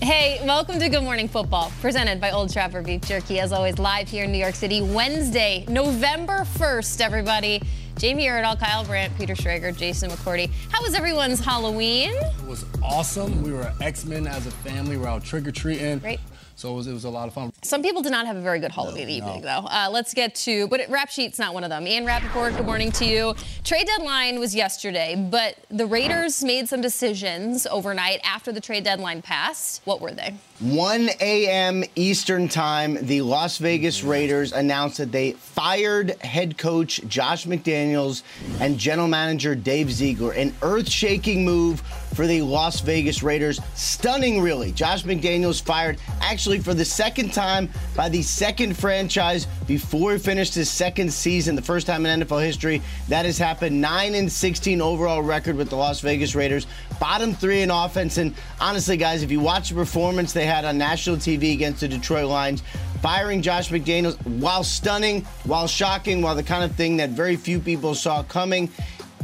Hey, welcome to Good Morning Football, presented by Old Trapper Beef Jerky, as always, live here in New York City, Wednesday, November 1st, everybody. Jamie Erdahl, Kyle Brandt, Peter Schrager, Jason McCourty. How was everyone's Halloween? It was awesome. We were X-Men as a family. We were out trick-or-treating. Great. So it was a lot of fun. Some people did not have a very good Halloween evening, though. Let's get to, but Rap Sheet's not one of them. Ian Rappaport, good morning to you. Trade deadline was yesterday, but the Raiders made some decisions overnight after the trade deadline passed. What were they? 1 a.m. Eastern time, the Las Vegas Raiders announced that they fired head coach Josh McDaniels and general manager Dave Ziegler. An earth-shaking move for the Las Vegas Raiders. Stunning, really. Josh McDaniels fired actually for the second time by the second franchise before he finished his second season, the first time in NFL history. That has happened. 9-16 overall record with the Las Vegas Raiders. Bottom three in offense. And honestly, guys, if you watch the performance they had on national TV against the Detroit Lions, firing Josh McDaniels, while stunning, while shocking, while the kind of thing that very few people saw coming,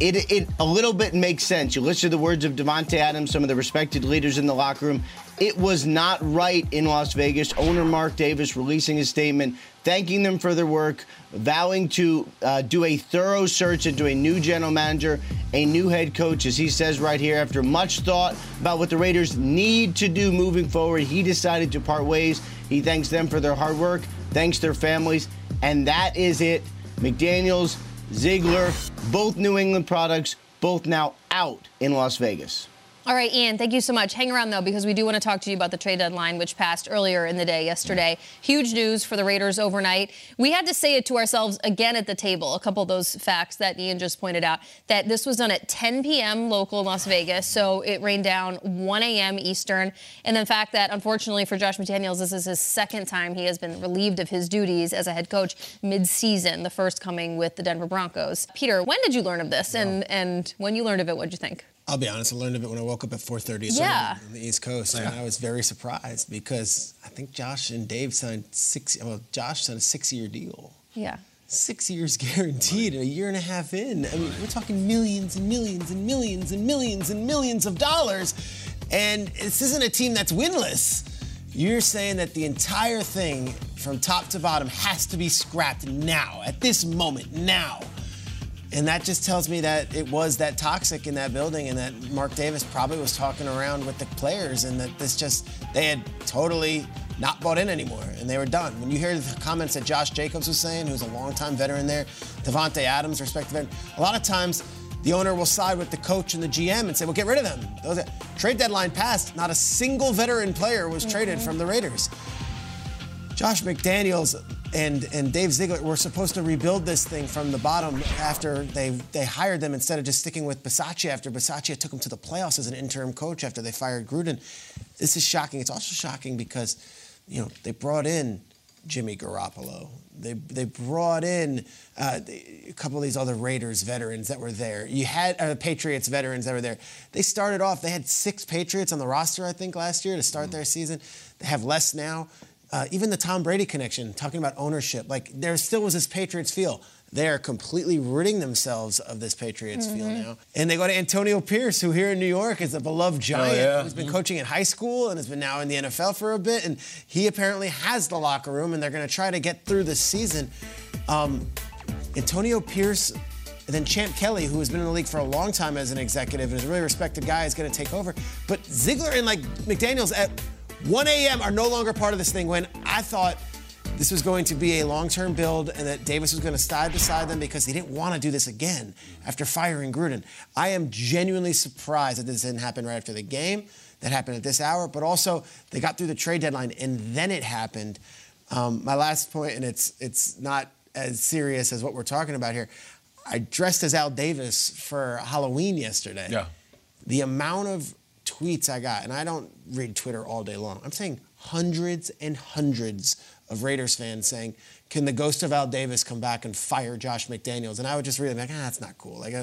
It a little bit makes sense. You listen to the words of Devontae Adams, some of the respected leaders in the locker room. It was not right in Las Vegas. Owner Mark Davis releasing a statement, thanking them for their work, vowing to do a thorough search into a new general manager, a new head coach, as he says right here. After much thought about what the Raiders need to do moving forward, he decided to part ways. He thanks them for their hard work, thanks their families, and that is it. McDaniels, Ziegler, both New England products, both now out in Las Vegas. All right, Ian, thank you so much. Hang around, though, because we do want to talk to you about the trade deadline, which passed earlier in the day yesterday. Huge news for the Raiders overnight. We had to say it to ourselves again at the table, a couple of those facts that Ian just pointed out, that this was done at 10 p.m. local Las Vegas, so it rained down 1 a.m. Eastern. And the fact that, unfortunately for Josh McDaniels, this is his second time he has been relieved of his duties as a head coach mid-season, the first coming with the Denver Broncos. Peter, when did you learn of this? And when you learned of it, what did you think? I'll be honest, I learned of it when I woke up at 4:30 on the East Coast, and I was very surprised because I think Josh and Dave signed a 6-year deal. Yeah. 6 years guaranteed, a year and a half in. I mean, we're talking millions and millions and millions and millions and millions of dollars, and this isn't a team that's winless. You're saying that the entire thing from top to bottom has to be scrapped now, at this moment, now. And that just tells me that it was that toxic in that building and that Mark Davis probably was talking around with the players and that they had totally not bought in anymore and they were done. When you hear the comments that Josh Jacobs was saying, who's a longtime veteran there, Devontae Adams, respected veteran, a lot of times the owner will side with the coach and the GM and say, well, get rid of them. Trade deadline passed, not a single veteran player was traded from the Raiders. Josh McDaniels and Dave Ziegler were supposed to rebuild this thing from the bottom after they hired them, instead of just sticking with Bisaccia after Bisaccia took them to the playoffs as an interim coach after they fired Gruden. This is shocking. It's also shocking because, you know, they brought in Jimmy Garoppolo. They brought in a couple of these other Raiders veterans that were there. You had Patriots veterans that were there. They started off, they had 6 Patriots on the roster, I think, last year to start their season. They have less now. Even the Tom Brady connection, talking about ownership, like there still was this Patriots feel. They are completely ridding themselves of this Patriots feel now. And they go to Antonio Pierce, who here in New York is a beloved giant who's been coaching in high school and has been now in the NFL for a bit. And he apparently has the locker room, and they're going to try to get through this season. Antonio Pierce, and then Champ Kelly, who has been in the league for a long time as an executive and is a really respected guy, is going to take over. But Ziegler and like McDaniels at 1 a.m. are no longer part of this thing, when I thought this was going to be a long-term build and that Davis was going to side beside them because he didn't want to do this again after firing Gruden. I am genuinely surprised that this didn't happen right after the game. That happened at this hour. But also, they got through the trade deadline, and then it happened. My last point, and it's not as serious as what we're talking about here. I dressed as Al Davis for Halloween yesterday. Yeah. The amount of tweets I got, and I don't read Twitter all day long. I'm saying hundreds and hundreds of Raiders fans saying, can the ghost of Al Davis come back and fire Josh McDaniels? And I would just read them like, that's not cool. Like,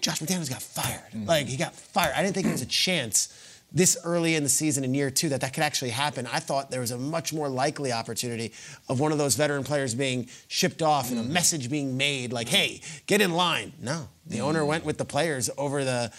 Josh McDaniels got fired. Like, he got fired. I didn't think there was a chance this early in the season in year 2 that could actually happen. I thought there was a much more likely opportunity of one of those veteran players being shipped off and a message being made like, hey, get in line. No. The owner went with the players over the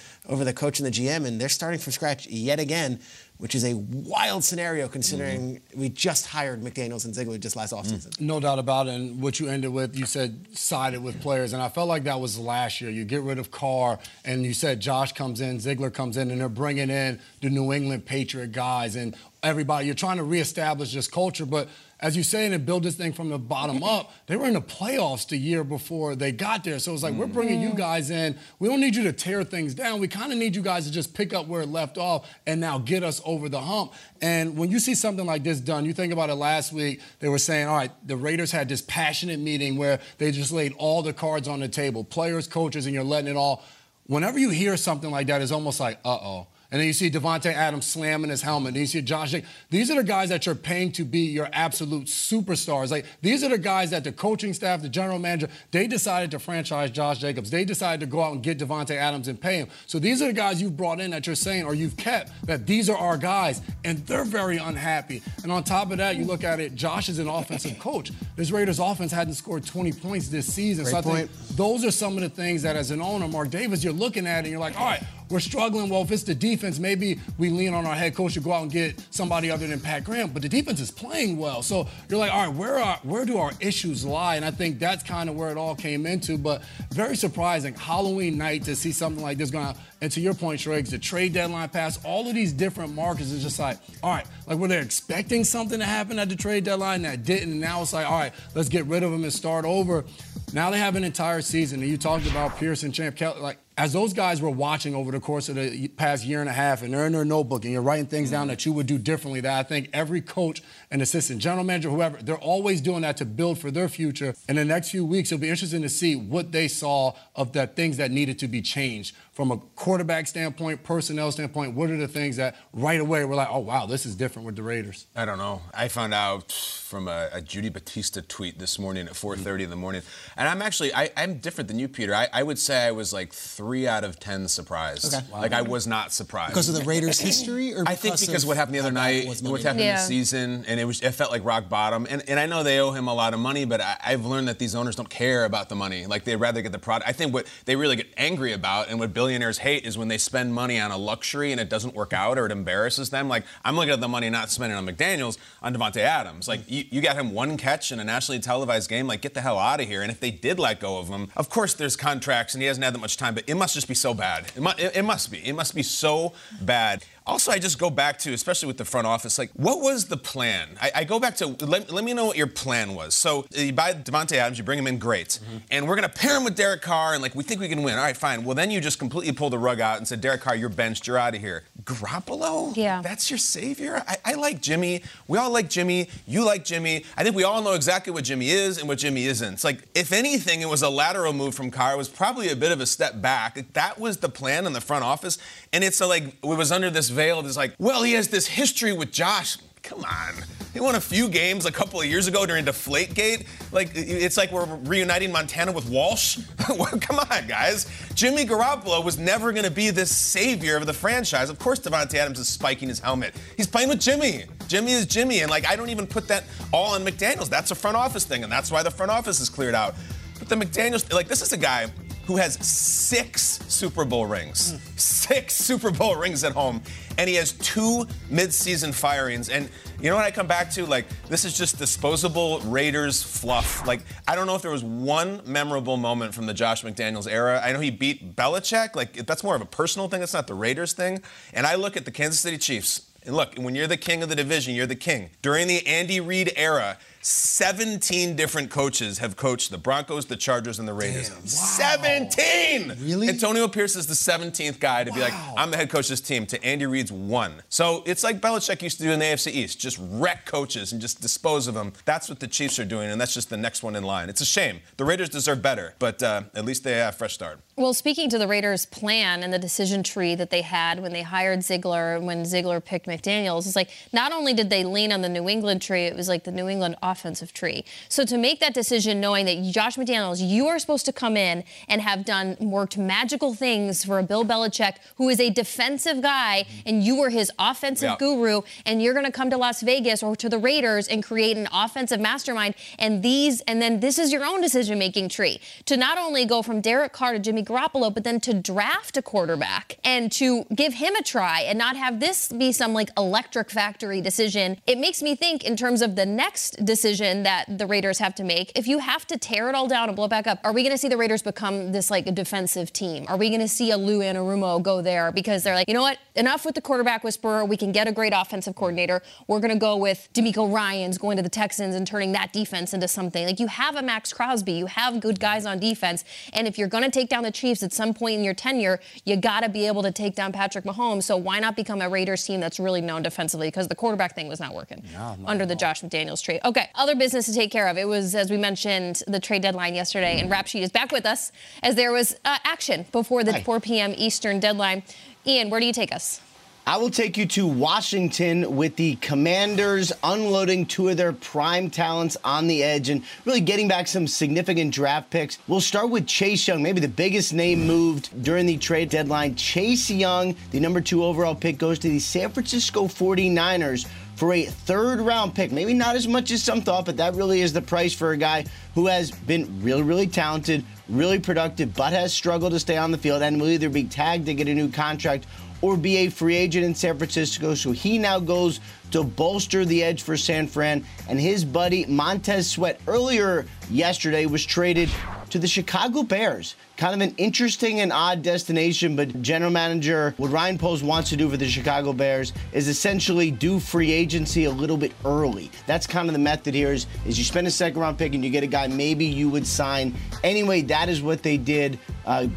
coach and the GM, and they're starting from scratch yet again, which is a wild scenario considering we just hired McDaniels and Ziegler just last offseason. No doubt about it. And what you ended with, you said sided with players, and I felt like that was last year. You get rid of Carr, and you said Josh comes in, Ziegler comes in, and they're bringing in the New England Patriot guys and everybody. You're trying to reestablish this culture, but as you say, and build this thing from the bottom up, they were in the playoffs the year before they got there. So it's like, we're bringing you guys in. We don't need you to tear things down. We kind of need you guys to just pick up where it left off and now get us over the hump. And when you see something like this done, you think about it last week, they were saying, all right, the Raiders had this passionate meeting where they just laid all the cards on the table, players, coaches, and you're letting it all. Whenever you hear something like that, it's almost like, uh-oh. And then you see Devontae Adams slamming his helmet. And you see Josh. These are the guys that you're paying to be your absolute superstars. Like, these are the guys that the coaching staff, the general manager, they decided to franchise Josh Jacobs. They decided to go out and get Devontae Adams and pay him. So these are the guys you've brought in that you're saying, or you've kept, that these are our guys. And they're very unhappy. And on top of that, you look at it, Josh is an offensive coach. This Raiders offense hadn't scored 20 points this season. Great so I point. Think those are some of the things that, as an owner, Mark Davis, you're looking at it and you're like, all right, we're struggling. Well, if it's the defense, maybe we lean on our head coach to go out and get somebody other than Pat Graham. But the defense is playing well. So you're like, all right, where do our issues lie? And I think that's kind of where it all came into. But very surprising, Halloween night, to see something like this going on. And to your point, Shregs, the trade deadline pass, all of these different markers is just like, all right, like, were they expecting something to happen at the trade deadline that didn't? And now it's like, all right, let's get rid of them and start over. Now they have an entire season. And you talked about Pierce and Champ Kelly. Like, as those guys were watching over the course of the past year and a half, and they're in their notebook, and you're writing things down that you would do differently, that I think every coach and assistant, general manager, whoever, they're always doing that to build for their future. In the next few weeks, it'll be interesting to see what they saw of the things that needed to be changed from a quarterback standpoint, personnel standpoint. What are the things that right away we're like, oh, wow, this is different with the Raiders? I don't know. I found out from a Judy Batista tweet this morning at 4:30 in the morning. And I'm actually, I'm different than you, Peter. I would say I was like 3 out of 10 surprised. Okay. Wow. Like, I was not surprised. Because of the Raiders' history? Or I think because what happened the other night, what happened this season, and it felt like rock bottom. And I know they owe him a lot of money, but I've learned that these owners don't care about the money. Like, they'd rather get the product. I think what they really get angry about and what billionaires hate is when they spend money on a luxury and it doesn't work out or it embarrasses them. Like, I'm looking at the money not spending on McDaniels, on Devontae Adams. Like, you got him one catch in a nationally televised game. Like, get the hell out of here. And if they did let go of him, of course there's contracts and he hasn't had that much time, but it must just be so bad. It must be so bad. Also, I just go back to, especially with the front office, like, what was the plan? I go back to, let me know what your plan was. So you buy Davante Adams, you bring him in, great. And we're going to pair him with Derek Carr, and, like, we think we can win. All right, fine. Well, then you just completely pull the rug out and said, Derek Carr, you're benched. You're out of here. Garoppolo? Yeah. That's your savior? I like Jimmy. We all like Jimmy. You like Jimmy. I think we all know exactly what Jimmy is and what Jimmy isn't. It's like, if anything, it was a lateral move from Carr. It was probably a bit of a step back. Like, that was the plan in the front office. And it's like, it was under this veil that's like, well, he has this history with Josh. Come on. They won a few games a couple of years ago during Deflategate. Like, it's like we're reuniting Montana with Walsh. Come on, guys. Jimmy Garoppolo was never going to be this savior of the franchise. Of course, Davante Adams is spiking his helmet. He's playing with Jimmy. Jimmy is Jimmy. And, like, I don't even put that all on McDaniels. That's a front office thing, and that's why the front office is cleared out. But the McDaniels, like, this is a guy who has 6 Super Bowl rings. 6 Super Bowl rings at home. And he has 2 midseason firings. And you know what I come back to? Like, this is just disposable Raiders fluff. Like, I don't know if there was one memorable moment from the Josh McDaniels era. I know he beat Belichick. Like, that's more of a personal thing. It's not the Raiders thing. And I look at the Kansas City Chiefs. And look, when you're the king of the division, you're the king. During the Andy Reid era, 17 different coaches have coached the Broncos, the Chargers, and the Raiders. Damn, wow. 17! Really? Antonio Pierce is the 17th guy to be like, I'm the head coach of this team, to Andy Reid's 1. So it's like Belichick used to do in the AFC East, just wreck coaches and just dispose of them. That's what the Chiefs are doing, and that's just the next one in line. It's a shame. The Raiders deserve better, but at least they have a fresh start. Well, speaking to the Raiders' plan and the decision tree that they had when they hired Ziegler and when Ziegler picked McDaniels, it's like not only did they lean on the New England tree, it was like the New England offensive tree. So to make that decision knowing that Josh McDaniels, you are supposed to come in and have worked magical things for a Bill Belichick, who is a defensive guy, and you were his offensive guru, and you're going to come to Las Vegas or to the Raiders and create an offensive mastermind, and then this is your own decision-making tree. To not only go from Derek Carr to Jimmy Garoppolo, but then to draft a quarterback and to give him a try and not have this be some, like, electric factory decision. It makes me think in terms of the next decision that the Raiders have to make. If you have to tear it all down and blow it back up, are we going to see the Raiders become this, like, a defensive team? Are we going to see a Lou Anarumo go there because they're like, you know what, enough with the quarterback whisperer. We can get a great offensive coordinator. We're going to go with DeMeco Ryans going to the Texans and turning that defense into something. Like, you have a Max Crosby. You have good guys on defense. And if you're going to take down the Chiefs at some point in your tenure, you got to be able to take down Patrick Mahomes. So why not become a Raiders team that's really known defensively, because the quarterback thing was not working under the Josh McDaniels tree. Okay, other business to take care of. It was, as we mentioned, the trade deadline yesterday, and Rap Sheet is back with us as there was action before the 4 p.m. Eastern deadline. Ian, where do you take us? I will take you to Washington with the Commanders unloading 2 of their prime talents on the edge and really getting back some significant draft picks. We'll start with Chase Young, maybe the biggest name moved during the trade deadline. Chase Young, the number 2 overall pick, goes to the San Francisco 49ers for a 3rd-round pick. Maybe not as much as some thought, but that really is the price for a guy who has been really, really talented, really productive, but has struggled to stay on the field and will either be tagged to get a new contract or be a free agent in San Francisco. So he now goes to bolster the edge for San Fran. And his buddy Montez Sweat earlier yesterday was traded to the Chicago Bears. Kind of an interesting and odd destination, but general manager, what Ryan Poles wants to do for the Chicago Bears is essentially do free agency a little bit early. That's kind of the method here is you spend a 2nd-round pick and you get a guy maybe you would sign. Anyway, that is what they did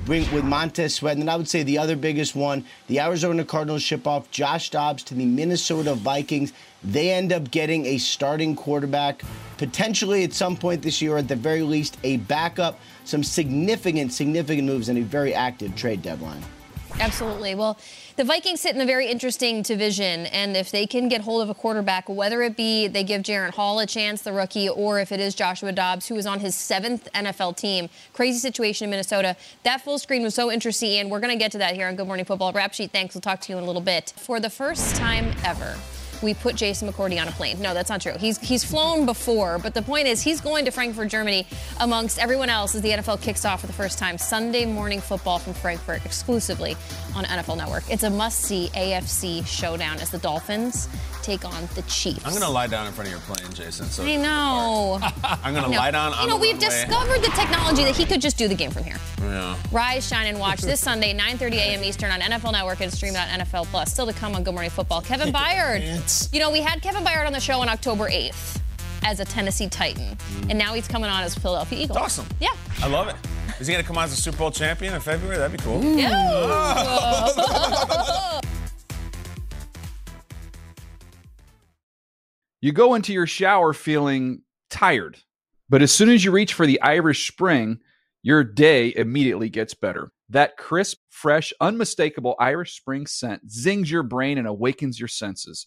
with Montez Sweat. And I would say the other biggest one, the Arizona Cardinals ship off Josh Dobbs to the Minnesota Vikings. They end up getting a starting quarterback, potentially at some point this year, at the very least, a backup. Some significant, significant moves and a very active trade deadline. Absolutely. Well, the Vikings sit in a very interesting division, and if they can get hold of a quarterback, whether it be they give Jaren Hall a chance, the rookie, or if it is Joshua Dobbs, who is on his 7th NFL team, crazy situation in Minnesota. That full screen was so interesting, and we're going to get to that here on Good Morning Football Rap Sheet. Thanks. We'll talk to you in a little bit. For the first time ever, we put Jason McCourty on a plane. No, that's not true. He's flown before, but the point is he's going to Frankfurt, Germany, amongst everyone else, as the NFL kicks off for the first time Sunday morning football from Frankfurt, exclusively on NFL Network. It's a must-see AFC showdown as the Dolphins take on the Chiefs. I'm going to lie down in front of your plane, Jason. So I know. I'm going to lie down on the runway. You know, we've discovered the technology that he could just do the game from here. Yeah. Rise, shine, and watch this Sunday, 9:30 a.m. Eastern on NFL Network and stream on NFL Plus. Still to come on Good Morning Football, Kevin Byard. You know, we had Kevin Byard on the show on October 8th as a Tennessee Titan, and now he's coming on as a Philadelphia Eagle. That's awesome. Yeah. I love it. Is he going to come on as a Super Bowl champion in February? That'd be cool. No. You go into your shower feeling tired, but as soon as you reach for the Irish Spring, your day immediately gets better. That crisp, fresh, unmistakable Irish Spring scent zings your brain and awakens your senses.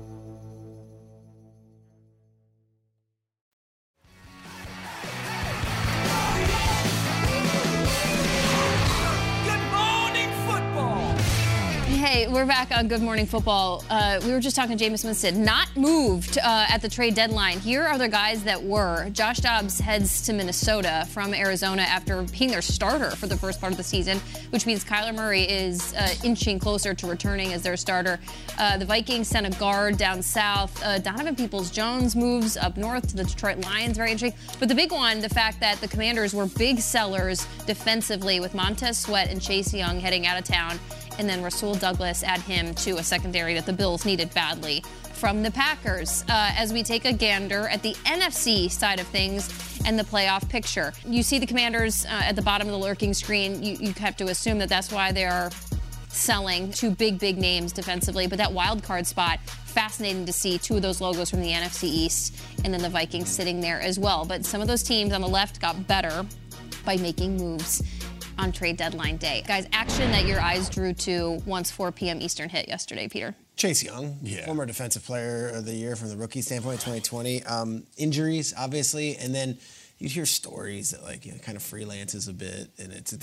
Hey, we're back on Good Morning Football. We were just talking to Jameis Winston. Not moved at the trade deadline. Here are the guys that were. Josh Dobbs heads to Minnesota from Arizona after being their starter for the first part of the season, which means Kyler Murray is inching closer to returning as their starter. The Vikings sent a guard down south. Donovan Peoples-Jones moves up north to the Detroit Lions. Very interesting. But the big one, the fact that the Commanders were big sellers defensively with Montez Sweat and Chase Young heading out of town. And then Rasul Douglas, add him to a secondary that the Bills needed badly from the Packers. As we take a gander at the NFC side of things and the playoff picture, you see the Commanders at the bottom of the lurking screen. You have to assume that that's why they are selling two big names defensively. But that wild card spot, fascinating to see two of those logos from the NFC East and then the Vikings sitting there as well. But some of those teams on the left got better by making moves on trade deadline day. Guys, action that your eyes drew to once 4 p.m. Eastern hit yesterday, Peter. Chase Young, former defensive player of the year from the rookie standpoint, 2020. Injuries, obviously, and then you'd hear stories that, like, you know, kind of freelances a bit, and it's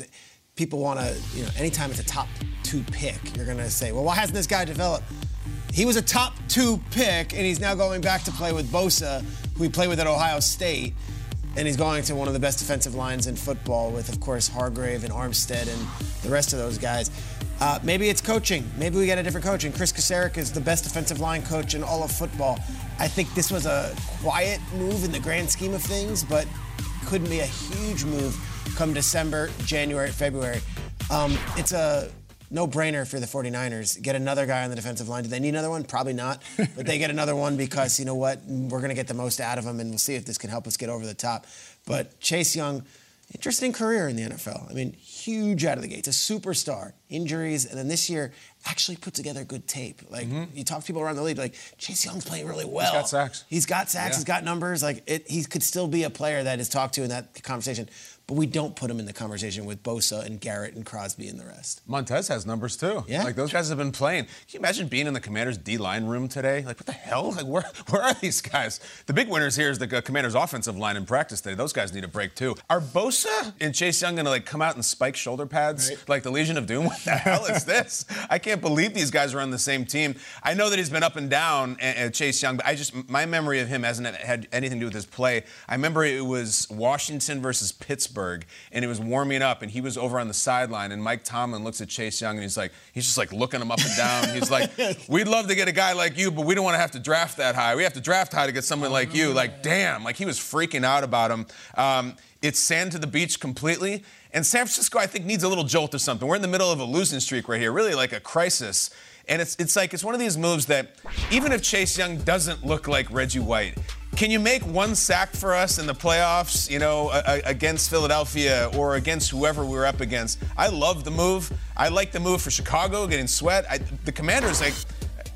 people want to, you know, anytime it's a top two pick, you're going to say, well, why hasn't this guy developed? He was a top two pick, and he's now going back to play with Bosa, who he played with at Ohio State. And he's going to one of the best defensive lines in football with, of course, Hargrave and Armstead and the rest of those guys. Maybe it's coaching. Maybe we get a different coach. And Chris Kosarik is the best defensive line coach in all of football. I think this was a quiet move in the grand scheme of things, but could be a huge move come December, January, February. It's a no-brainer if you're the 49ers. Get another guy on the defensive line. Do they need another one? Probably not. But they get another one because, you know what, we're going to get the most out of him, and we'll see if this can help us get over the top. But Chase Young, interesting career in the NFL. I mean, huge out of the gates, a superstar. Injuries, and then this year actually put together good tape. Like, you talk to people around the league, like, Chase Young's playing really well. He's got sacks. Yeah. He's got numbers. Like, he could still be a player that is talked to in that conversation. But we don't put him in the conversation with Bosa and Garrett and Crosby and the rest. Montez has numbers, too. Yeah. Like, those guys have been playing. Can you imagine being in the Commanders' D-line room today? Like, what the hell? Like, where are these guys? The big winners here is the Commanders' offensive line in practice today. Those guys need a break, too. Are Bosa and Chase Young going to, like, come out and spike shoulder pads? Right. Like the Legion of Doom? What the hell is this? I can't believe these guys are on the same team. I know that he's been up and down, Chase Young, but my memory of him hasn't had anything to do with his play. I remember it was Washington versus Pittsburgh. And it was warming up, and he was over on the sideline, and Mike Tomlin looks at Chase Young, and he's just looking him up and down. He's like, we'd love to get a guy like you, but we don't want to have to draft that high. We have to draft high to get someone like you. Like, damn. Like, he was freaking out about him. It's sand to the beach completely. And San Francisco, I think, needs a little jolt or something. We're in the middle of a losing streak right here, really like a crisis. And it's one of these moves that even if Chase Young doesn't look like Reggie White, can you make one sack for us in the playoffs, you know, against Philadelphia or against whoever we were up against? I love the move. I like the move for Chicago, getting Sweat. The Commanders,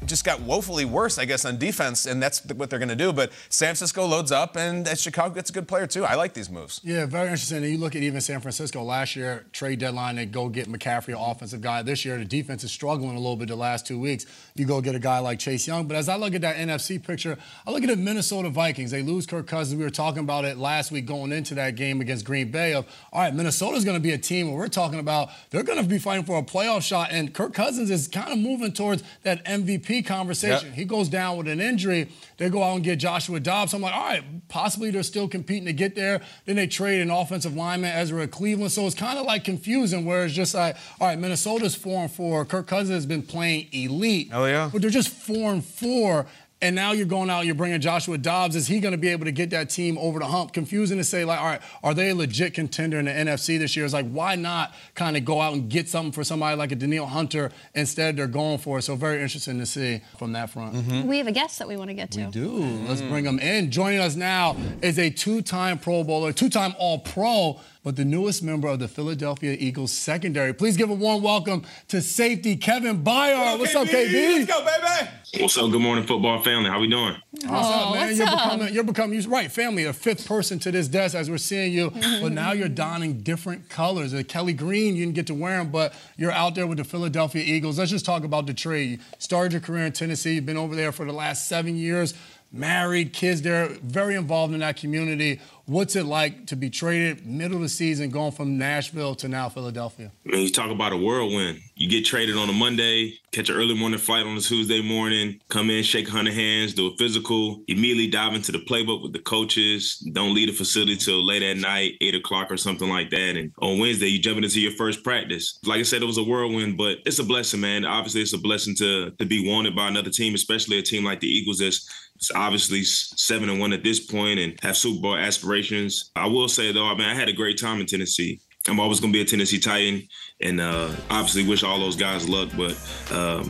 just got woefully worse, I guess, on defense, and that's what they're going to do. But San Francisco loads up, and Chicago gets a good player, too. I like these moves. Yeah, very interesting. You look at even San Francisco last year, trade deadline, they go get McCaffrey, offensive guy. This year, the defense is struggling a little bit the last 2 weeks. You go get a guy like Chase Young. But as I look at that NFC picture, I look at the Minnesota Vikings. They lose Kirk Cousins. We were talking about it last week going into that game against Green Bay of, all right, Minnesota's going to be a team where we're talking about they're going to be fighting for a playoff shot, and Kirk Cousins is kind of moving towards that MVP conversation. Yep. He goes down with an injury. They go out and get Joshua Dobbs. I'm like, all right, possibly they're still competing to get there. Then they trade an offensive lineman, Ezra Cleveland. So it's kind of like confusing where it's just like, all right, Minnesota's 4-4. Kirk Cousins has been playing elite. Oh, yeah. But they're just 4-4. And now you're going out, you're bringing Joshua Dobbs. Is he going to be able to get that team over the hump? Confusing to say, like, all right, are they a legit contender in the NFC this year? It's like, why not kind of go out and get something for somebody like a Danielle Hunter? Instead, they're going for it. So very interesting to see from that front. Mm-hmm. We have a guest that we want to get to. We do. Mm-hmm. Let's bring him in. Joining us now is a two-time Pro Bowler, two-time All-Pro, but the newest member of the Philadelphia Eagles secondary. Please give a warm welcome to safety Kevin Byard. What's up, KB? Let's go, baby. What's up? Good morning, football family. How we doing? What's up, man? You're becoming family, the fifth person to this desk as we're seeing you. But now you're donning different colors. Kelly green, you didn't get to wear them, but you're out there with the Philadelphia Eagles. Let's just talk about the trade. You started your career in Tennessee. You've been over there for the last 7 years. Married, kids there, very involved in that community. What's it like to be traded middle of the season, going from Nashville to now Philadelphia? I mean, you talk about a whirlwind. You get traded on a Monday, catch an early morning flight on a Tuesday morning, come in, shake 100 hands, do a physical, immediately dive into the playbook with the coaches, don't leave the facility till late at night, 8 o'clock or something like that. And on Wednesday, you jump into your first practice. Like I said, it was a whirlwind, but it's a blessing, man. Obviously, it's a blessing to be wanted by another team, especially a team like the Eagles that's obviously 7-1 at this point and have Super Bowl aspirations. I will say, though, I mean, I had a great time in Tennessee. I'm always going to be a Tennessee Titan, and obviously wish all those guys luck, but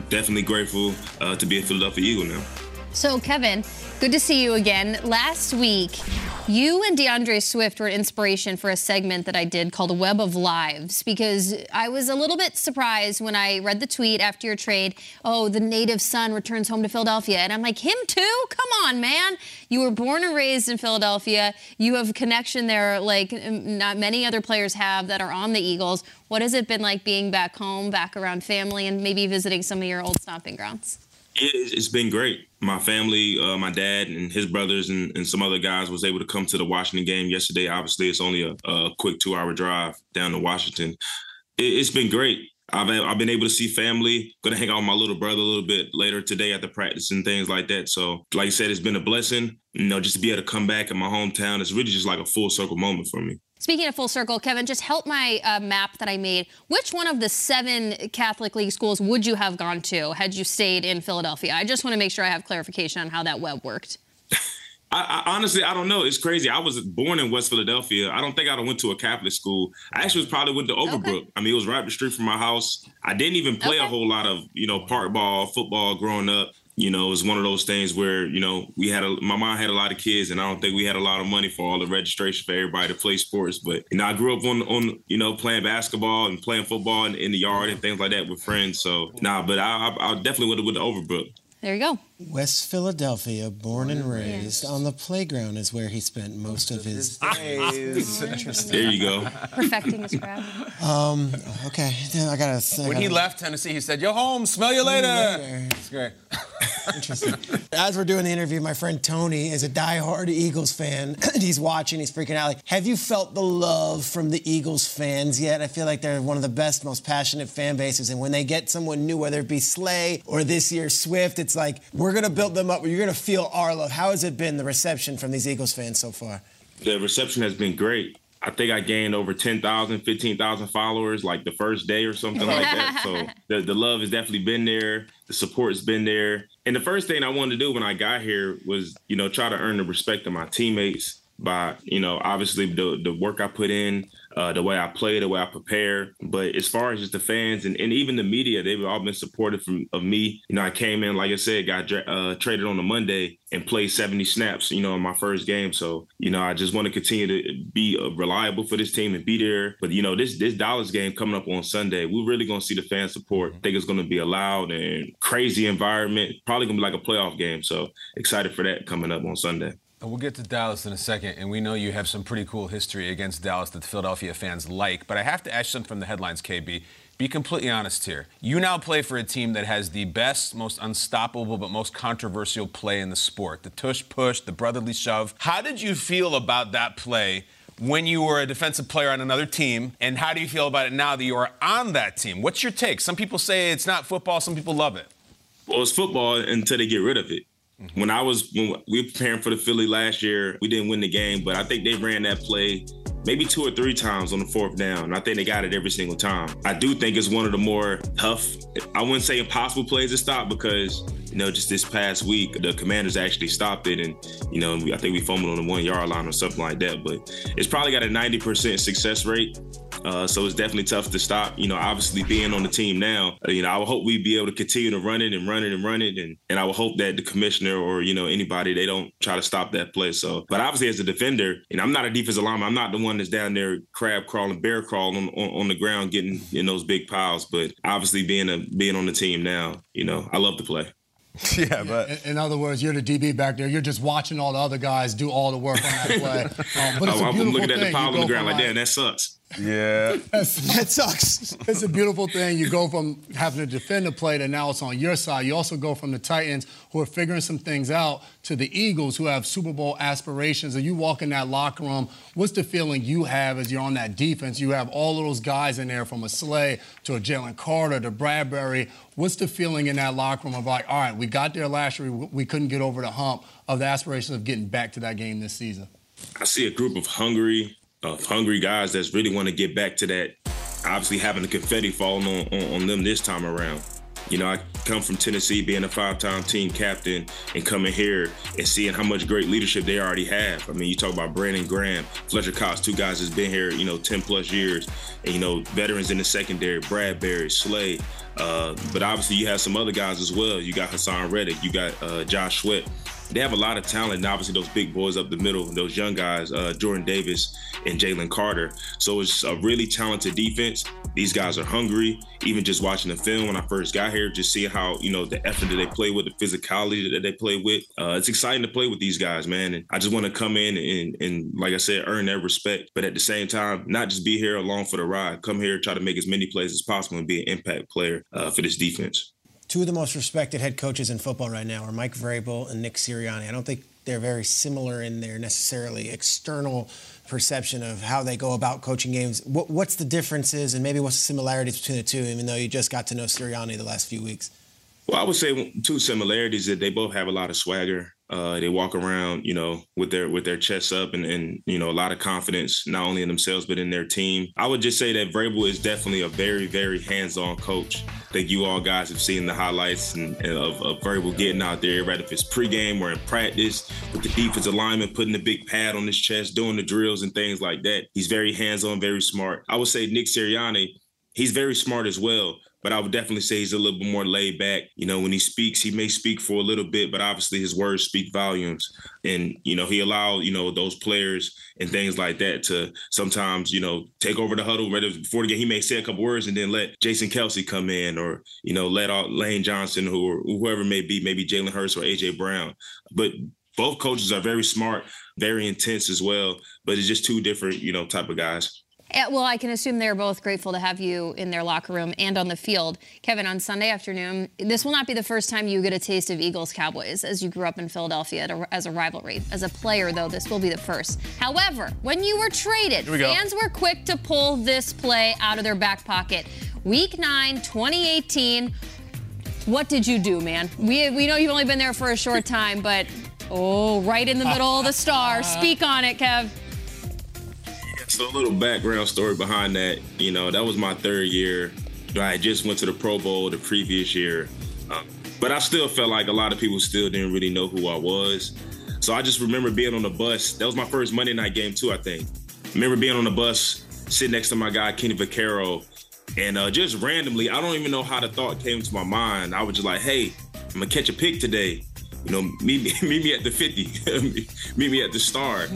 definitely grateful to be a Philadelphia Eagle now. So, Kevin, good to see you again. Last week, you and DeAndre Swift were an inspiration for a segment that I did called A Web of Lives, because I was a little bit surprised when I read the tweet after your trade, oh, the native son returns home to Philadelphia. And I'm like, him too? Come on, man. You were born and raised in Philadelphia. You have a connection there like not many other players have that are on the Eagles. What has it been like being back home, back around family, and maybe visiting some of your old stomping grounds? It's been great. My family, my dad and his brothers and some other guys was able to come to the Washington game yesterday. Obviously, it's only a quick 2-hour drive down to Washington. It's been great. I've been able to see family. Going to hang out with my little brother a little bit later today after practice and things like that. So, like I said, it's been a blessing. You know, just to be able to come back in my hometown, it's really just like a full circle moment for me. Speaking of full circle, Kevin, just help my map that I made. Which one of the 7 Catholic League schools would you have gone to had you stayed in Philadelphia? I just want to make sure I have clarification on how that web worked. I honestly, I don't know. It's crazy. I was born in West Philadelphia. I don't think I went to a Catholic school. I actually probably went to Overbrook. Okay. I mean, it was right up the street from my house. I didn't even play a whole lot of, you know, park ball, football growing up. You know, it was one of those things where, you know, we had my mom had a lot of kids, and I don't think we had a lot of money for all the registration for everybody to play sports. But, you know, I grew up on you know, playing basketball and playing football in the yard and things like that with friends. So, but I definitely would have went to Overbrook. There you go. West Philadelphia, born and raised. On the playground is where he spent most of his days. There you go. Perfecting his craft. Okay. When he left Tennessee, he said, "Yo, home. Smell you later." It's great. Interesting. As we're doing the interview, my friend Tony is a diehard Eagles fan. He's watching. He's freaking out. Like, have you felt the love from the Eagles fans yet? I feel like they're one of the best, most passionate fan bases. And when they get someone new, whether it be Slay or this year Swift, it's like, we're going to build them up. You're going to feel our love. How has it been, the reception from these Eagles fans so far? The reception has been great. I think I gained over 10,000, 15,000 followers like the first day or something like that. So the love has definitely been there. The support's been there. And the first thing I wanted to do when I got here was, you know, try to earn the respect of my teammates by, you know, obviously the work I put in, the way I play, the way I prepare. But as far as just the fans and even the media, they've all been supportive of me. You know, I came in, like I said, got traded on a Monday and played 70 snaps, you know, in my first game. So, you know, I just want to continue to be reliable for this team and be there. But, you know, this Dallas game coming up on Sunday, we're really going to see the fan support. I think it's going to be a loud and crazy environment, probably going to be like a playoff game. So excited for that coming up on Sunday. We'll get to Dallas in a second, and we know you have some pretty cool history against Dallas that the Philadelphia fans like, but I have to ask something from the headlines, KB. Be completely honest here. You now play for a team that has the best, most unstoppable, but most controversial play in the sport, the tush-push, the brotherly shove. How did you feel about that play when you were a defensive player on another team, and how do you feel about it now that you are on that team? What's your take? Some people say it's not football. Some people love it. Well, it's football until they get rid of it. When we were preparing for the Philly last year, we didn't win the game, but I think they ran that play maybe 2 or 3 times on the fourth down. And I think they got it every single time. I do think it's one of the more tough, I wouldn't say impossible plays to stop because, you know, just this past week, the Commanders actually stopped it. And, you know, I think we fumbled on the 1-yard line or something like that. But it's probably got a 90% success rate. So it's definitely tough to stop. You know, obviously being on the team now, you know, I would hope we'd be able to continue to run it and run it and run it. And I would hope that the commissioner or, you know, anybody, they don't try to stop that play. So, but obviously as a defender, and I'm not a defensive lineman, I'm not the one that's down there crab crawling, bear crawling on the ground, getting in those big piles. But obviously being on the team now, you know, I love the play. Yeah, but in other words, you're the DB back there. You're just watching all the other guys do all the work on that play. But it's a beautiful thing. I'm looking at the pile on the ground like, damn, that sucks. Yeah. That sucks. It's a beautiful thing. You go from having to defend the play to now it's on your side. You also go from the Titans, who are figuring some things out, to the Eagles, who have Super Bowl aspirations. And you walk in that locker room, what's the feeling you have as you're on that defense? You have all of those guys in there, from a Slay to a Jalen Carter to Bradbury. What's the feeling in that locker room of like, all right, we got there last year, we couldn't get over the hump of the aspirations of getting back to that game this season? I see a group of hungry guys that's really want to get back to that, obviously having the confetti falling on them this time around. You know, I come from Tennessee, being a 5-time team captain, and coming here and seeing how much great leadership they already have. I mean, you talk about Brandon Graham, Fletcher Cox, 2 guys that's been here, you know, 10-plus years, and, you know, veterans in the secondary, Bradbury, Slay. But obviously you have some other guys as well. You got Hassan Reddick, you got Josh Sweat. They have a lot of talent, and obviously those big boys up the middle, those young guys, Jordan Davis and Jalen Carter. So it's a really talented defense. These guys are hungry. Even just watching the film when I first got here, just seeing how, you know, the effort that they play with, the physicality that they play with. It's exciting to play with these guys, man. And I just want to come in and like I said, earn their respect. But at the same time, not just be here along for the ride. Come here, try to make as many plays as possible and be an impact player for this defense. Two of the most respected head coaches in football right now are Mike Vrabel and Nick Sirianni. I don't think they're very similar in their necessarily external perception of how they go about coaching games. What's the differences and maybe what's the similarities between the two, even though you just got to know Sirianni the last few weeks? Well, I would say two similarities that they both have a lot of swagger. They walk around, you know, with their chests up and, you know, a lot of confidence, not only in themselves, but in their team. I would just say that Vrabel is definitely a very, very hands-on coach. I think you all guys have seen the highlights of Vrabel getting out there, right? If it's pregame or in practice, with the defensive lineman putting the big pad on his chest, doing the drills and things like that. He's very hands-on, very smart. I would say Nick Sirianni, he's very smart as well. But I would definitely say he's a little bit more laid back. You know, when he speaks, he may speak for a little bit, but obviously his words speak volumes. And, you know, he allowed, you know, those players and things like that to sometimes, you know, take over the huddle. Whether before the game, he may say a couple words and then let Jason Kelce come in or, you know, let out Lane Johnson or whoever it may be, maybe Jalen Hurts or A.J. Brown. But both coaches are very smart, very intense as well. But it's just two different, you know, type of guys. Well, I can assume they're both grateful to have you in their locker room and on the field. Kevin, on Sunday afternoon, this will not be the first time you get a taste of Eagles-Cowboys as you grew up in Philadelphia as a rivalry. As a player, though, this will be the first. However, when you were traded, fans were quick to pull this play out of their back pocket. Week 9, 2018, what did you do, man? We know you've only been there for a short time, but, oh, right in the middle of the star. Speak on it, Kev. So a little background story behind that, you know, that was my third year. I just went to the Pro Bowl the previous year, but I still felt like a lot of people still didn't really know who I was. So I just remember being on the bus. That was my first Monday night game too, I think. I remember being on the bus, sitting next to my guy, Kenny Vaccaro, and just randomly, I don't even know how the thought came to my mind. I was just like, hey, I'm gonna catch a pick today. You know, meet me at the 50, meet me at the star.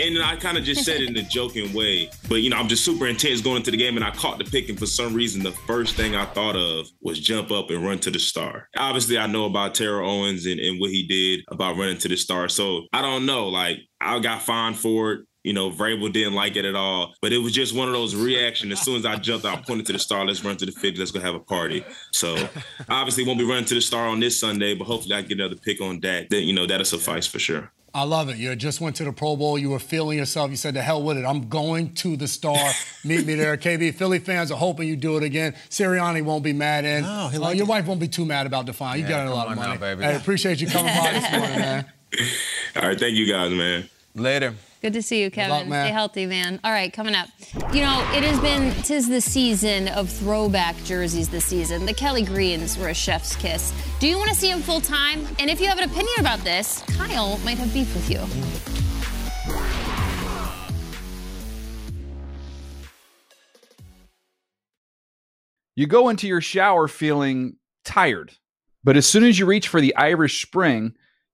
And I kind of just said it in a joking way. But, you know, I'm just super intense going into the game, and I caught the pick, and for some reason, the first thing I thought of was jump up and run to the star. Obviously, I know about Terrell Owens and what he did about running to the star. So, I don't know. Like, I got fined for it. You know, Vrabel didn't like it at all. But it was just one of those reactions. As soon as I jumped, I pointed to the star. Let's run to the 50. Let's go have a party. So, obviously, won't be running to the star on this Sunday, but hopefully I get another pick on Dak. That, you know, that'll suffice for sure. I love it. You just went to the Pro Bowl. You were feeling yourself. You said, to hell with it. I'm going to the star. Meet me there. KB, Philly fans are hoping you do it again. Sirianni won't be mad. And no, your wife won't be too mad about DeFine. You got a lot of money. Now, baby. I appreciate you coming by this morning, man. All right. Thank you guys, man. Later. Good to see you, Kevin. Stay healthy, man. All right, coming up. You know, tis the season of throwback jerseys this season. The Kelly Greens were a chef's kiss. Do you want to see them full time? And if you have an opinion about this, Kyle might have beef with you. You go into your shower feeling tired, but as soon as you reach for the Irish Spring,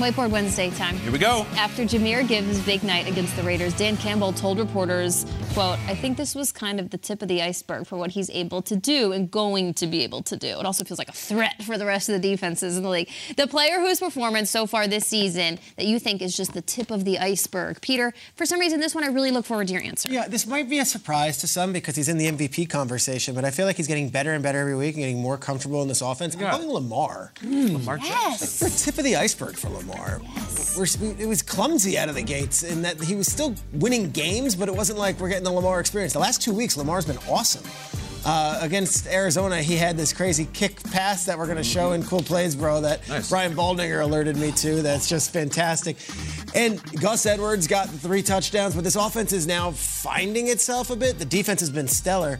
Whiteboard Wednesday time. Here we go. After Jahmyr gives big night against the Raiders, Dan Campbell told reporters, quote, I think this was kind of the tip of the iceberg for what he's able to do and going to be able to do. It also feels like a threat for the rest of the defenses in the league. The player whose performance so far this season that you think is just the tip of the iceberg. Peter, for some reason, this one I really look forward to your answer. Yeah, this might be a surprise to some because he's in the MVP conversation, but I feel like he's getting better and better every week and getting more comfortable in this offense. Yeah. I'm calling Lamar. Lamar yes. That's the tip of the iceberg for Lamar. Yes. It was clumsy out of the gates in that he was still winning games, but it wasn't like we're getting the Lamar experience. The last 2 weeks, Lamar's been awesome. Against Arizona, he had this crazy kick pass that we're going to show in Cool Plays, Bro, that nice. Brian Baldinger alerted me to. That's just fantastic. And Gus Edwards got 3 touchdowns, but this offense is now finding itself a bit. The defense has been stellar.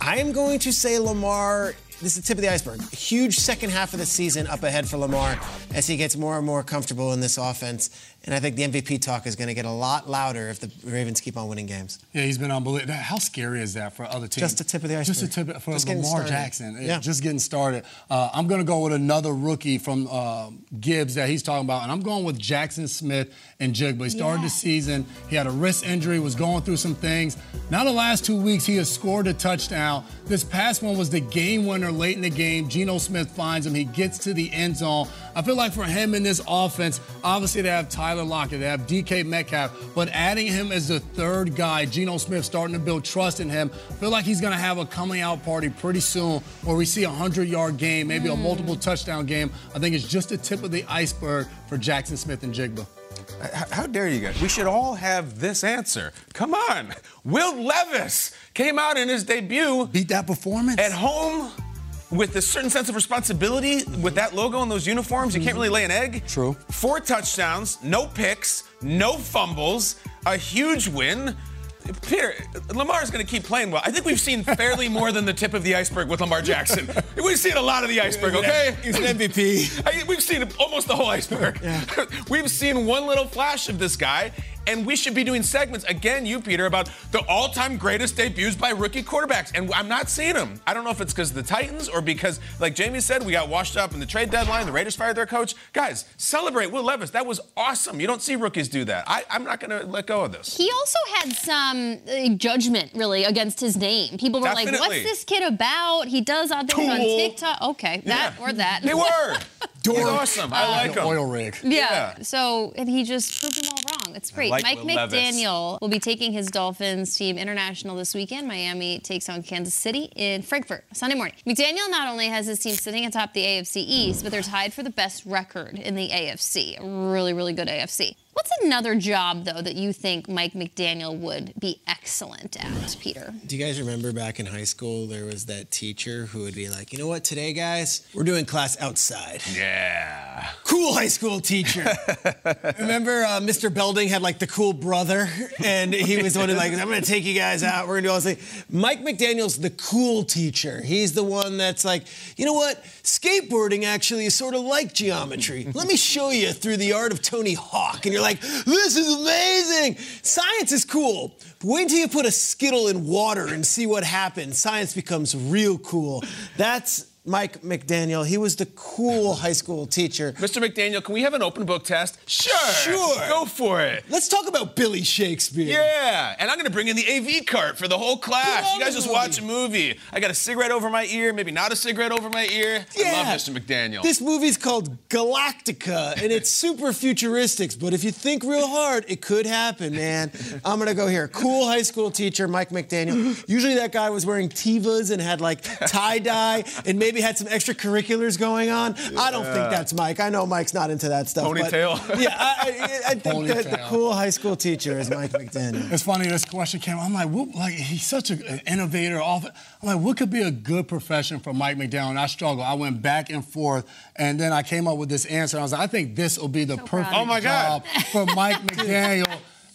I am going to say Lamar... This is the tip of the iceberg. Huge second half of the season up ahead for Lamar as he gets more and more comfortable in this offense. And I think the MVP talk is going to get a lot louder if the Ravens keep on winning games. Yeah, he's been unbelievable. How scary is that for other teams? Just the tip of the iceberg. Just the tip for Lamar Jackson. Yeah. Just getting started. I'm going to go with another rookie from Gibbs that he's talking about, and I'm going with Jackson Smith and Jigba. He started the season. He had a wrist injury, was going through some things. Now the last 2 weeks, he has scored a touchdown. This past one was the game winner. Late in the game, Geno Smith finds him. He gets to the end zone. I feel like for him in this offense, obviously they have Tyler Lockett, they have DK Metcalf, but adding him as the third guy, Geno Smith starting to build trust in him. I feel like he's going to have a coming-out party pretty soon where we see a 100-yard game, maybe a multiple-touchdown game. I think it's just the tip of the iceberg for Jackson Smith and Jigba. How dare you guys? We should all have this answer. Come on. Will Levis came out in his debut. Beat that performance. At home. With a certain sense of responsibility, with that logo and those uniforms, you can't really lay an egg. True. 4 touchdowns, no picks, no fumbles, a huge win. Peter, Lamar's going to keep playing well. I think we've seen fairly more than the tip of the iceberg with Lamar Jackson. We've seen a lot of the iceberg, okay? He's an MVP. We've seen almost the whole iceberg. Yeah. We've seen one little flash of this guy. And we should be doing segments, again, you, Peter, about the all-time greatest debuts by rookie quarterbacks. And I'm not seeing them. I don't know if it's because of the Titans or because, like Jamie said, we got washed up in the trade deadline. The Raiders fired their coach. Guys, celebrate Will Levis. That was awesome. You don't see rookies do that. I'm not going to let go of this. He also had some judgment, really, against his name. People were like, what's this kid about? He does odd things on TikTok. Okay, that. They were. He's awesome. I like him. Oil rig. Yeah. So, and he just proved them all wrong. It's great. Like Mike McDaniel will be taking his Dolphins team international this weekend. Miami takes on Kansas City in Frankfurt Sunday morning. McDaniel not only has his team sitting atop the AFC East, but they're tied for the best record in the AFC. A really, really good AFC. What's another job, though, that you think Mike McDaniel would be excellent at, Peter? Do you guys remember back in high school, there was that teacher who would be like, you know what, today, guys, we're doing class outside. Yeah. Cool high school teacher. Remember Mr. Belding had, like, the cool brother, and he was the one who, like, I'm going to take you guys out. We're going to do all this thing. Mike McDaniel's the cool teacher. He's the one that's like, you know what, skateboarding actually is sort of like geometry. Let me show you through the art of Tony Hawk. And you're like, this is amazing. Science is cool. But wait until you put a Skittle in water and see what happens. Science becomes real cool. That's Mike McDaniel. He was the cool high school teacher. Mr. McDaniel, can we have an open book test? Sure. Go for it. Let's talk about Billy Shakespeare. Yeah. And I'm going to bring in the AV cart for the whole class. You guys just watch a movie. I got a cigarette over my ear, maybe not a cigarette over my ear. Yeah. I love Mr. McDaniel. This movie's called Galactica, and it's super futuristic. But if you think real hard, it could happen, man. I'm going to go here. Cool high school teacher, Mike McDaniel. Usually that guy was wearing Tevas and had, like, tie-dye and maybe had some extracurriculars going on. Yeah. I don't think that's Mike. I know Mike's not into that stuff. Ponytail. But yeah, I think that the cool high school teacher is Mike McDaniel. It's funny, this question came up. I'm like, he's such an innovator. I'm like, what could be a good profession for Mike McDaniel? And I struggled. I went back and forth, and then I came up with this answer. I was like, I think this will be the perfect job for Mike McDaniel.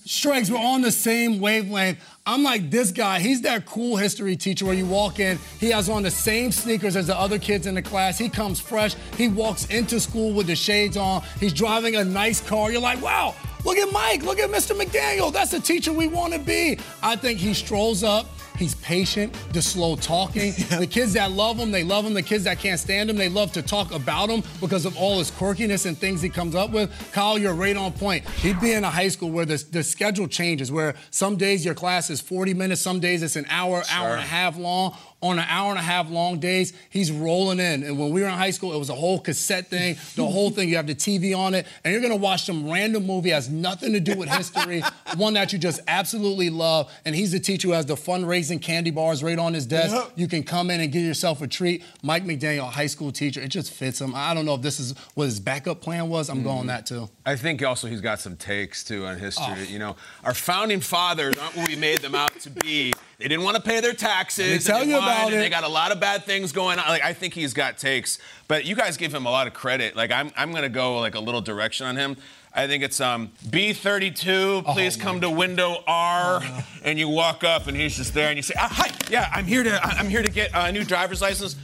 Strikes, we're on the same wavelength. I'm like, this guy, he's that cool history teacher where you walk in, he has on the same sneakers as the other kids in the class. He comes fresh. He walks into school with the shades on. He's driving a nice car. You're like, wow, look at Mike. Look at Mr. McDaniel. That's the teacher we want to be. I think he strolls up. He's patient, the slow talking. Yeah. The kids that love him, they love him. The kids that can't stand him, they love to talk about him because of all his quirkiness and things he comes up with. Kyle, you're right on point. He'd be in a high school where the schedule changes, where some days your class is 40 minutes, some days it's an hour, hour and a half long. On an hour and a half long days, he's rolling in. And when we were in high school, it was a whole cassette thing, the whole thing. You have the TV on it, and you're going to watch some random movie that has nothing to do with history, one that you just absolutely love. And he's the teacher who has the fundraising candy bars right on his desk. Yep. You can come in and give yourself a treat. Mike McDaniel, high school teacher, it just fits him. I don't know if this is what his backup plan was. I'm going that, too. I think also he's got some takes, too, on history. Oh. You know, our founding fathers aren't what we made them out to be. They didn't want to pay their taxes. They tell you about it. They got a lot of bad things going on. Like, I think he's got takes. But you guys give him a lot of credit. Like, I'm going to go, like, a little direction on him. I think it's B32, please come to window R. And you walk up, and he's just there. And you say, hi, yeah, I'm here to get a new driver's license.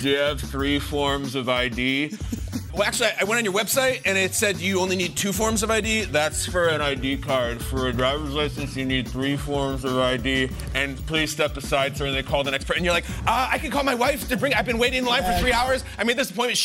Do you have 3 forms of ID? Well, actually, I went on your website, and it said you only need 2 forms of ID. That's for an ID card. For a driver's license, you need 3 forms of ID. And please step aside, sir, and they call the next person. And you're like, I can call my wife to bring... I've been waiting in line for 3 hours. I made this appointment.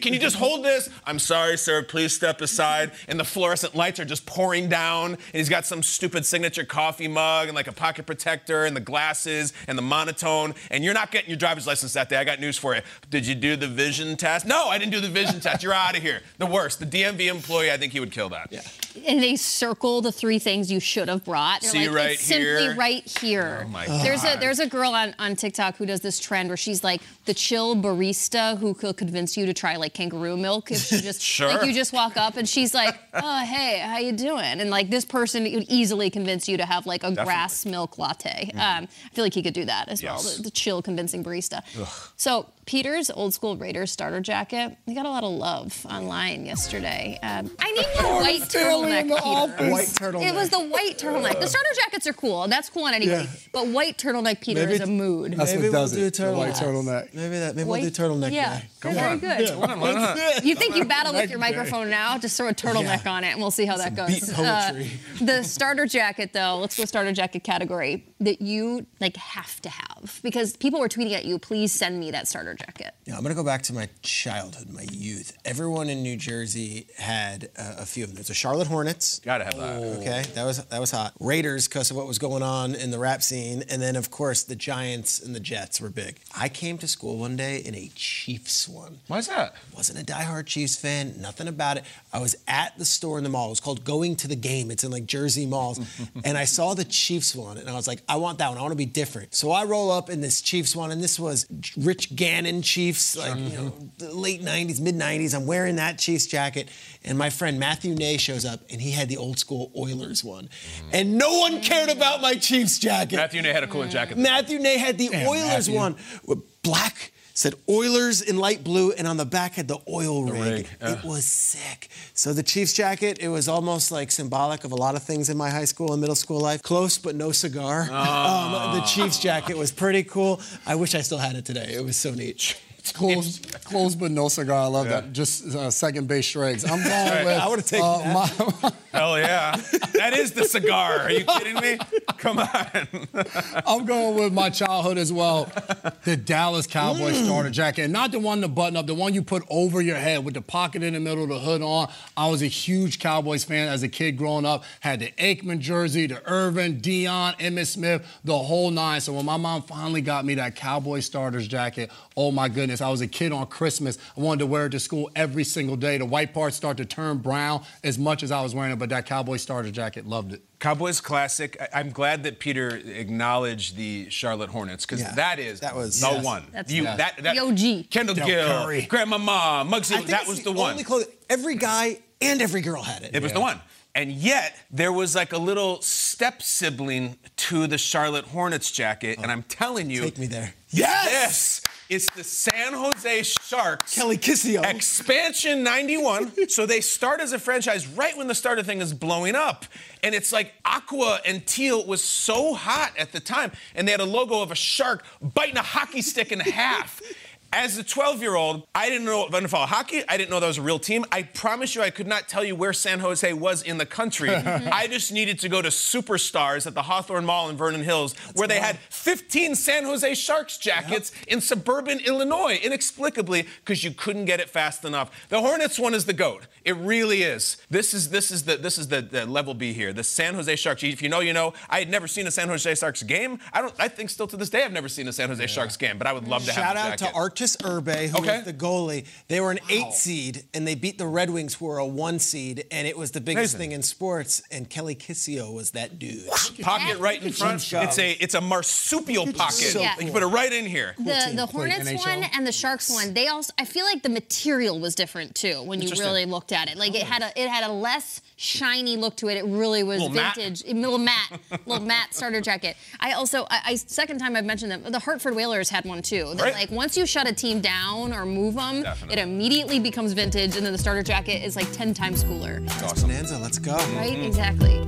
Can you just hold this? I'm sorry, sir. Please step aside. And the fluorescent lights are just pouring down. And he's got some stupid signature coffee mug and, like, a pocket protector and the glasses and the monotone. And you're not getting your driver's license that day. I got news for you. Did you do the vision test? No, I didn't do the vision test. You're out of here. The worst. The DMV employee, I think he would kill that. Yeah. And they circle the 3 things you should have brought. See, like, right here. Simply right here. Oh, my God. There's a girl on TikTok who does this trend where she's like the chill barista who could convince you to try, like, kangaroo milk. If you just, like, you just walk up and she's like, oh, hey, how you doing? And, like, this person would easily convince you to have, like, a grass milk latte. Mm-hmm. I feel like he could do that as well. The chill, convincing barista. Ugh. So Peter's old school Raiders starter jacket, he got a lot of love online yesterday. I need the white turtleneck, Peter. White turtleneck. It was the white turtleneck. The starter jackets are cool. That's cool on anybody. Yeah. But white turtleneck, Peter, is a mood. That's maybe what does we'll it. Do a turtleneck. The white turtleneck. Maybe we'll do turtleneck. Yeah. Guy. Come on. Very good. Yeah. Why not? You think you battle with your microphone now? Just throw a turtleneck on it, and we'll see how that goes. Beat poetry. The starter jacket, though. Let's go starter jacket category that you, like, have to have because people were tweeting at you. Please send me that starter jacket. Yeah, I'm gonna go back to my childhood, my youth. Everyone in New Jersey had a few of them. There's a Charlotte Hornets. Gotta have that. Okay, that was hot. Raiders because of what was going on in the rap scene, and then of course the Giants and the Jets were big. I came to school one day in a Chiefs one. Why's that? Wasn't a diehard Chiefs fan. Nothing about it. I was at the store in the mall. It was called Going to the Game. It's in, like, Jersey malls, and I saw the Chiefs one, and I was like, I want that one. I want to be different. So I roll up in this Chiefs one, and this was Rich Gannon Chiefs, like, you know, the late 90s, mid 90s. I'm wearing that Chiefs jacket, and my friend Matthew Nay shows up, and he had the old school Oilers one, and no one cared about my Chiefs jacket. Matthew Nay had a cooler jacket. Matthew Nay had the Oilers one with black. Said Oilers in light blue, and on the back had the oil rig. It was sick. So the Chiefs jacket, it was almost, like, symbolic of a lot of things in my high school and middle school life. Close, but no cigar. The Chiefs jacket was pretty cool. I wish I still had it today. It was so neat. Close, but no cigar. I love that. Just second base shreds. I'm going with... I would have taken that. Hell yeah. That is the cigar. Are you kidding me? Come on. I'm going with my childhood as well. The Dallas Cowboys starter jacket. And not the one to button up. The one you put over your head with the pocket in the middle, the hood on. I was a huge Cowboys fan as a kid growing up. Had the Aikman jersey, the Irvin, Dion, Emmitt Smith, the whole 9. So when my mom finally got me that Cowboys starters jacket, oh my goodness. I was a kid on Christmas. I wanted to wear it to school every single day. The white parts start to turn brown as much as I was wearing it, but that Cowboy starter jacket, loved it. Cowboys classic. I'm glad that Peter acknowledged the Charlotte Hornets because that was the one. That's the OG. Kendall Gill, Grandmama, Muggsy, that was the one. Every guy and every girl had it. It was the one. And yet, there was, like, a little step-sibling to the Charlotte Hornets jacket, and I'm telling you... Take me there. Yes! It's the San Jose Sharks. Kelly Kissio. Expansion 91. So they start as a franchise right when the starter thing is blowing up. And it's like aqua and teal was so hot at the time. And they had a logo of a shark biting a hockey stick in half. As a 12-year-old, I didn't know NFL hockey. I didn't know that was a real team. I promise you I could not tell you where San Jose was in the country. I just needed to go to Superstars at the Hawthorne Mall in Vernon Hills, where they had 15 San Jose Sharks jackets in suburban Illinois, inexplicably, because you couldn't get it fast enough. The Hornets one is the GOAT. It really is. This is the level B here, the San Jose Sharks. If you know, you know. I had never seen a San Jose Sharks game. I think still to this day I've never seen a San Jose Sharks game, but I would love to have a jacket. Shout out to Artis Urbe, who was the goalie. They were an 8 seed, and they beat the Red Wings, who were a 1 seed, and it was the biggest thing in sports, and Kelly Kissio was that dude. Pocket right in front. It's a marsupial pocket. You put it right in here. The Hornets one and the Sharks one, they also, I feel like the material was different too when you really looked at it. Like it had a less shiny look to it. It really was vintage. Little matte starter jacket. I also, second time I've mentioned them, the Hartford Whalers had one too. That, like, once you shut a team down or move them, it immediately becomes vintage, and then the starter jacket is like 10 times cooler. That's awesome. Bonanza, let's go. Right, exactly.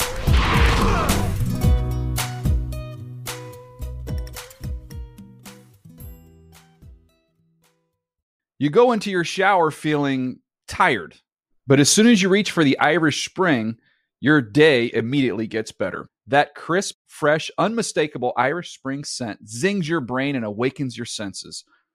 You go into your shower feeling tired, but as soon as you reach for the Irish Spring, your day immediately gets better. That crisp, fresh, unmistakable Irish Spring scent zings your brain and awakens your senses.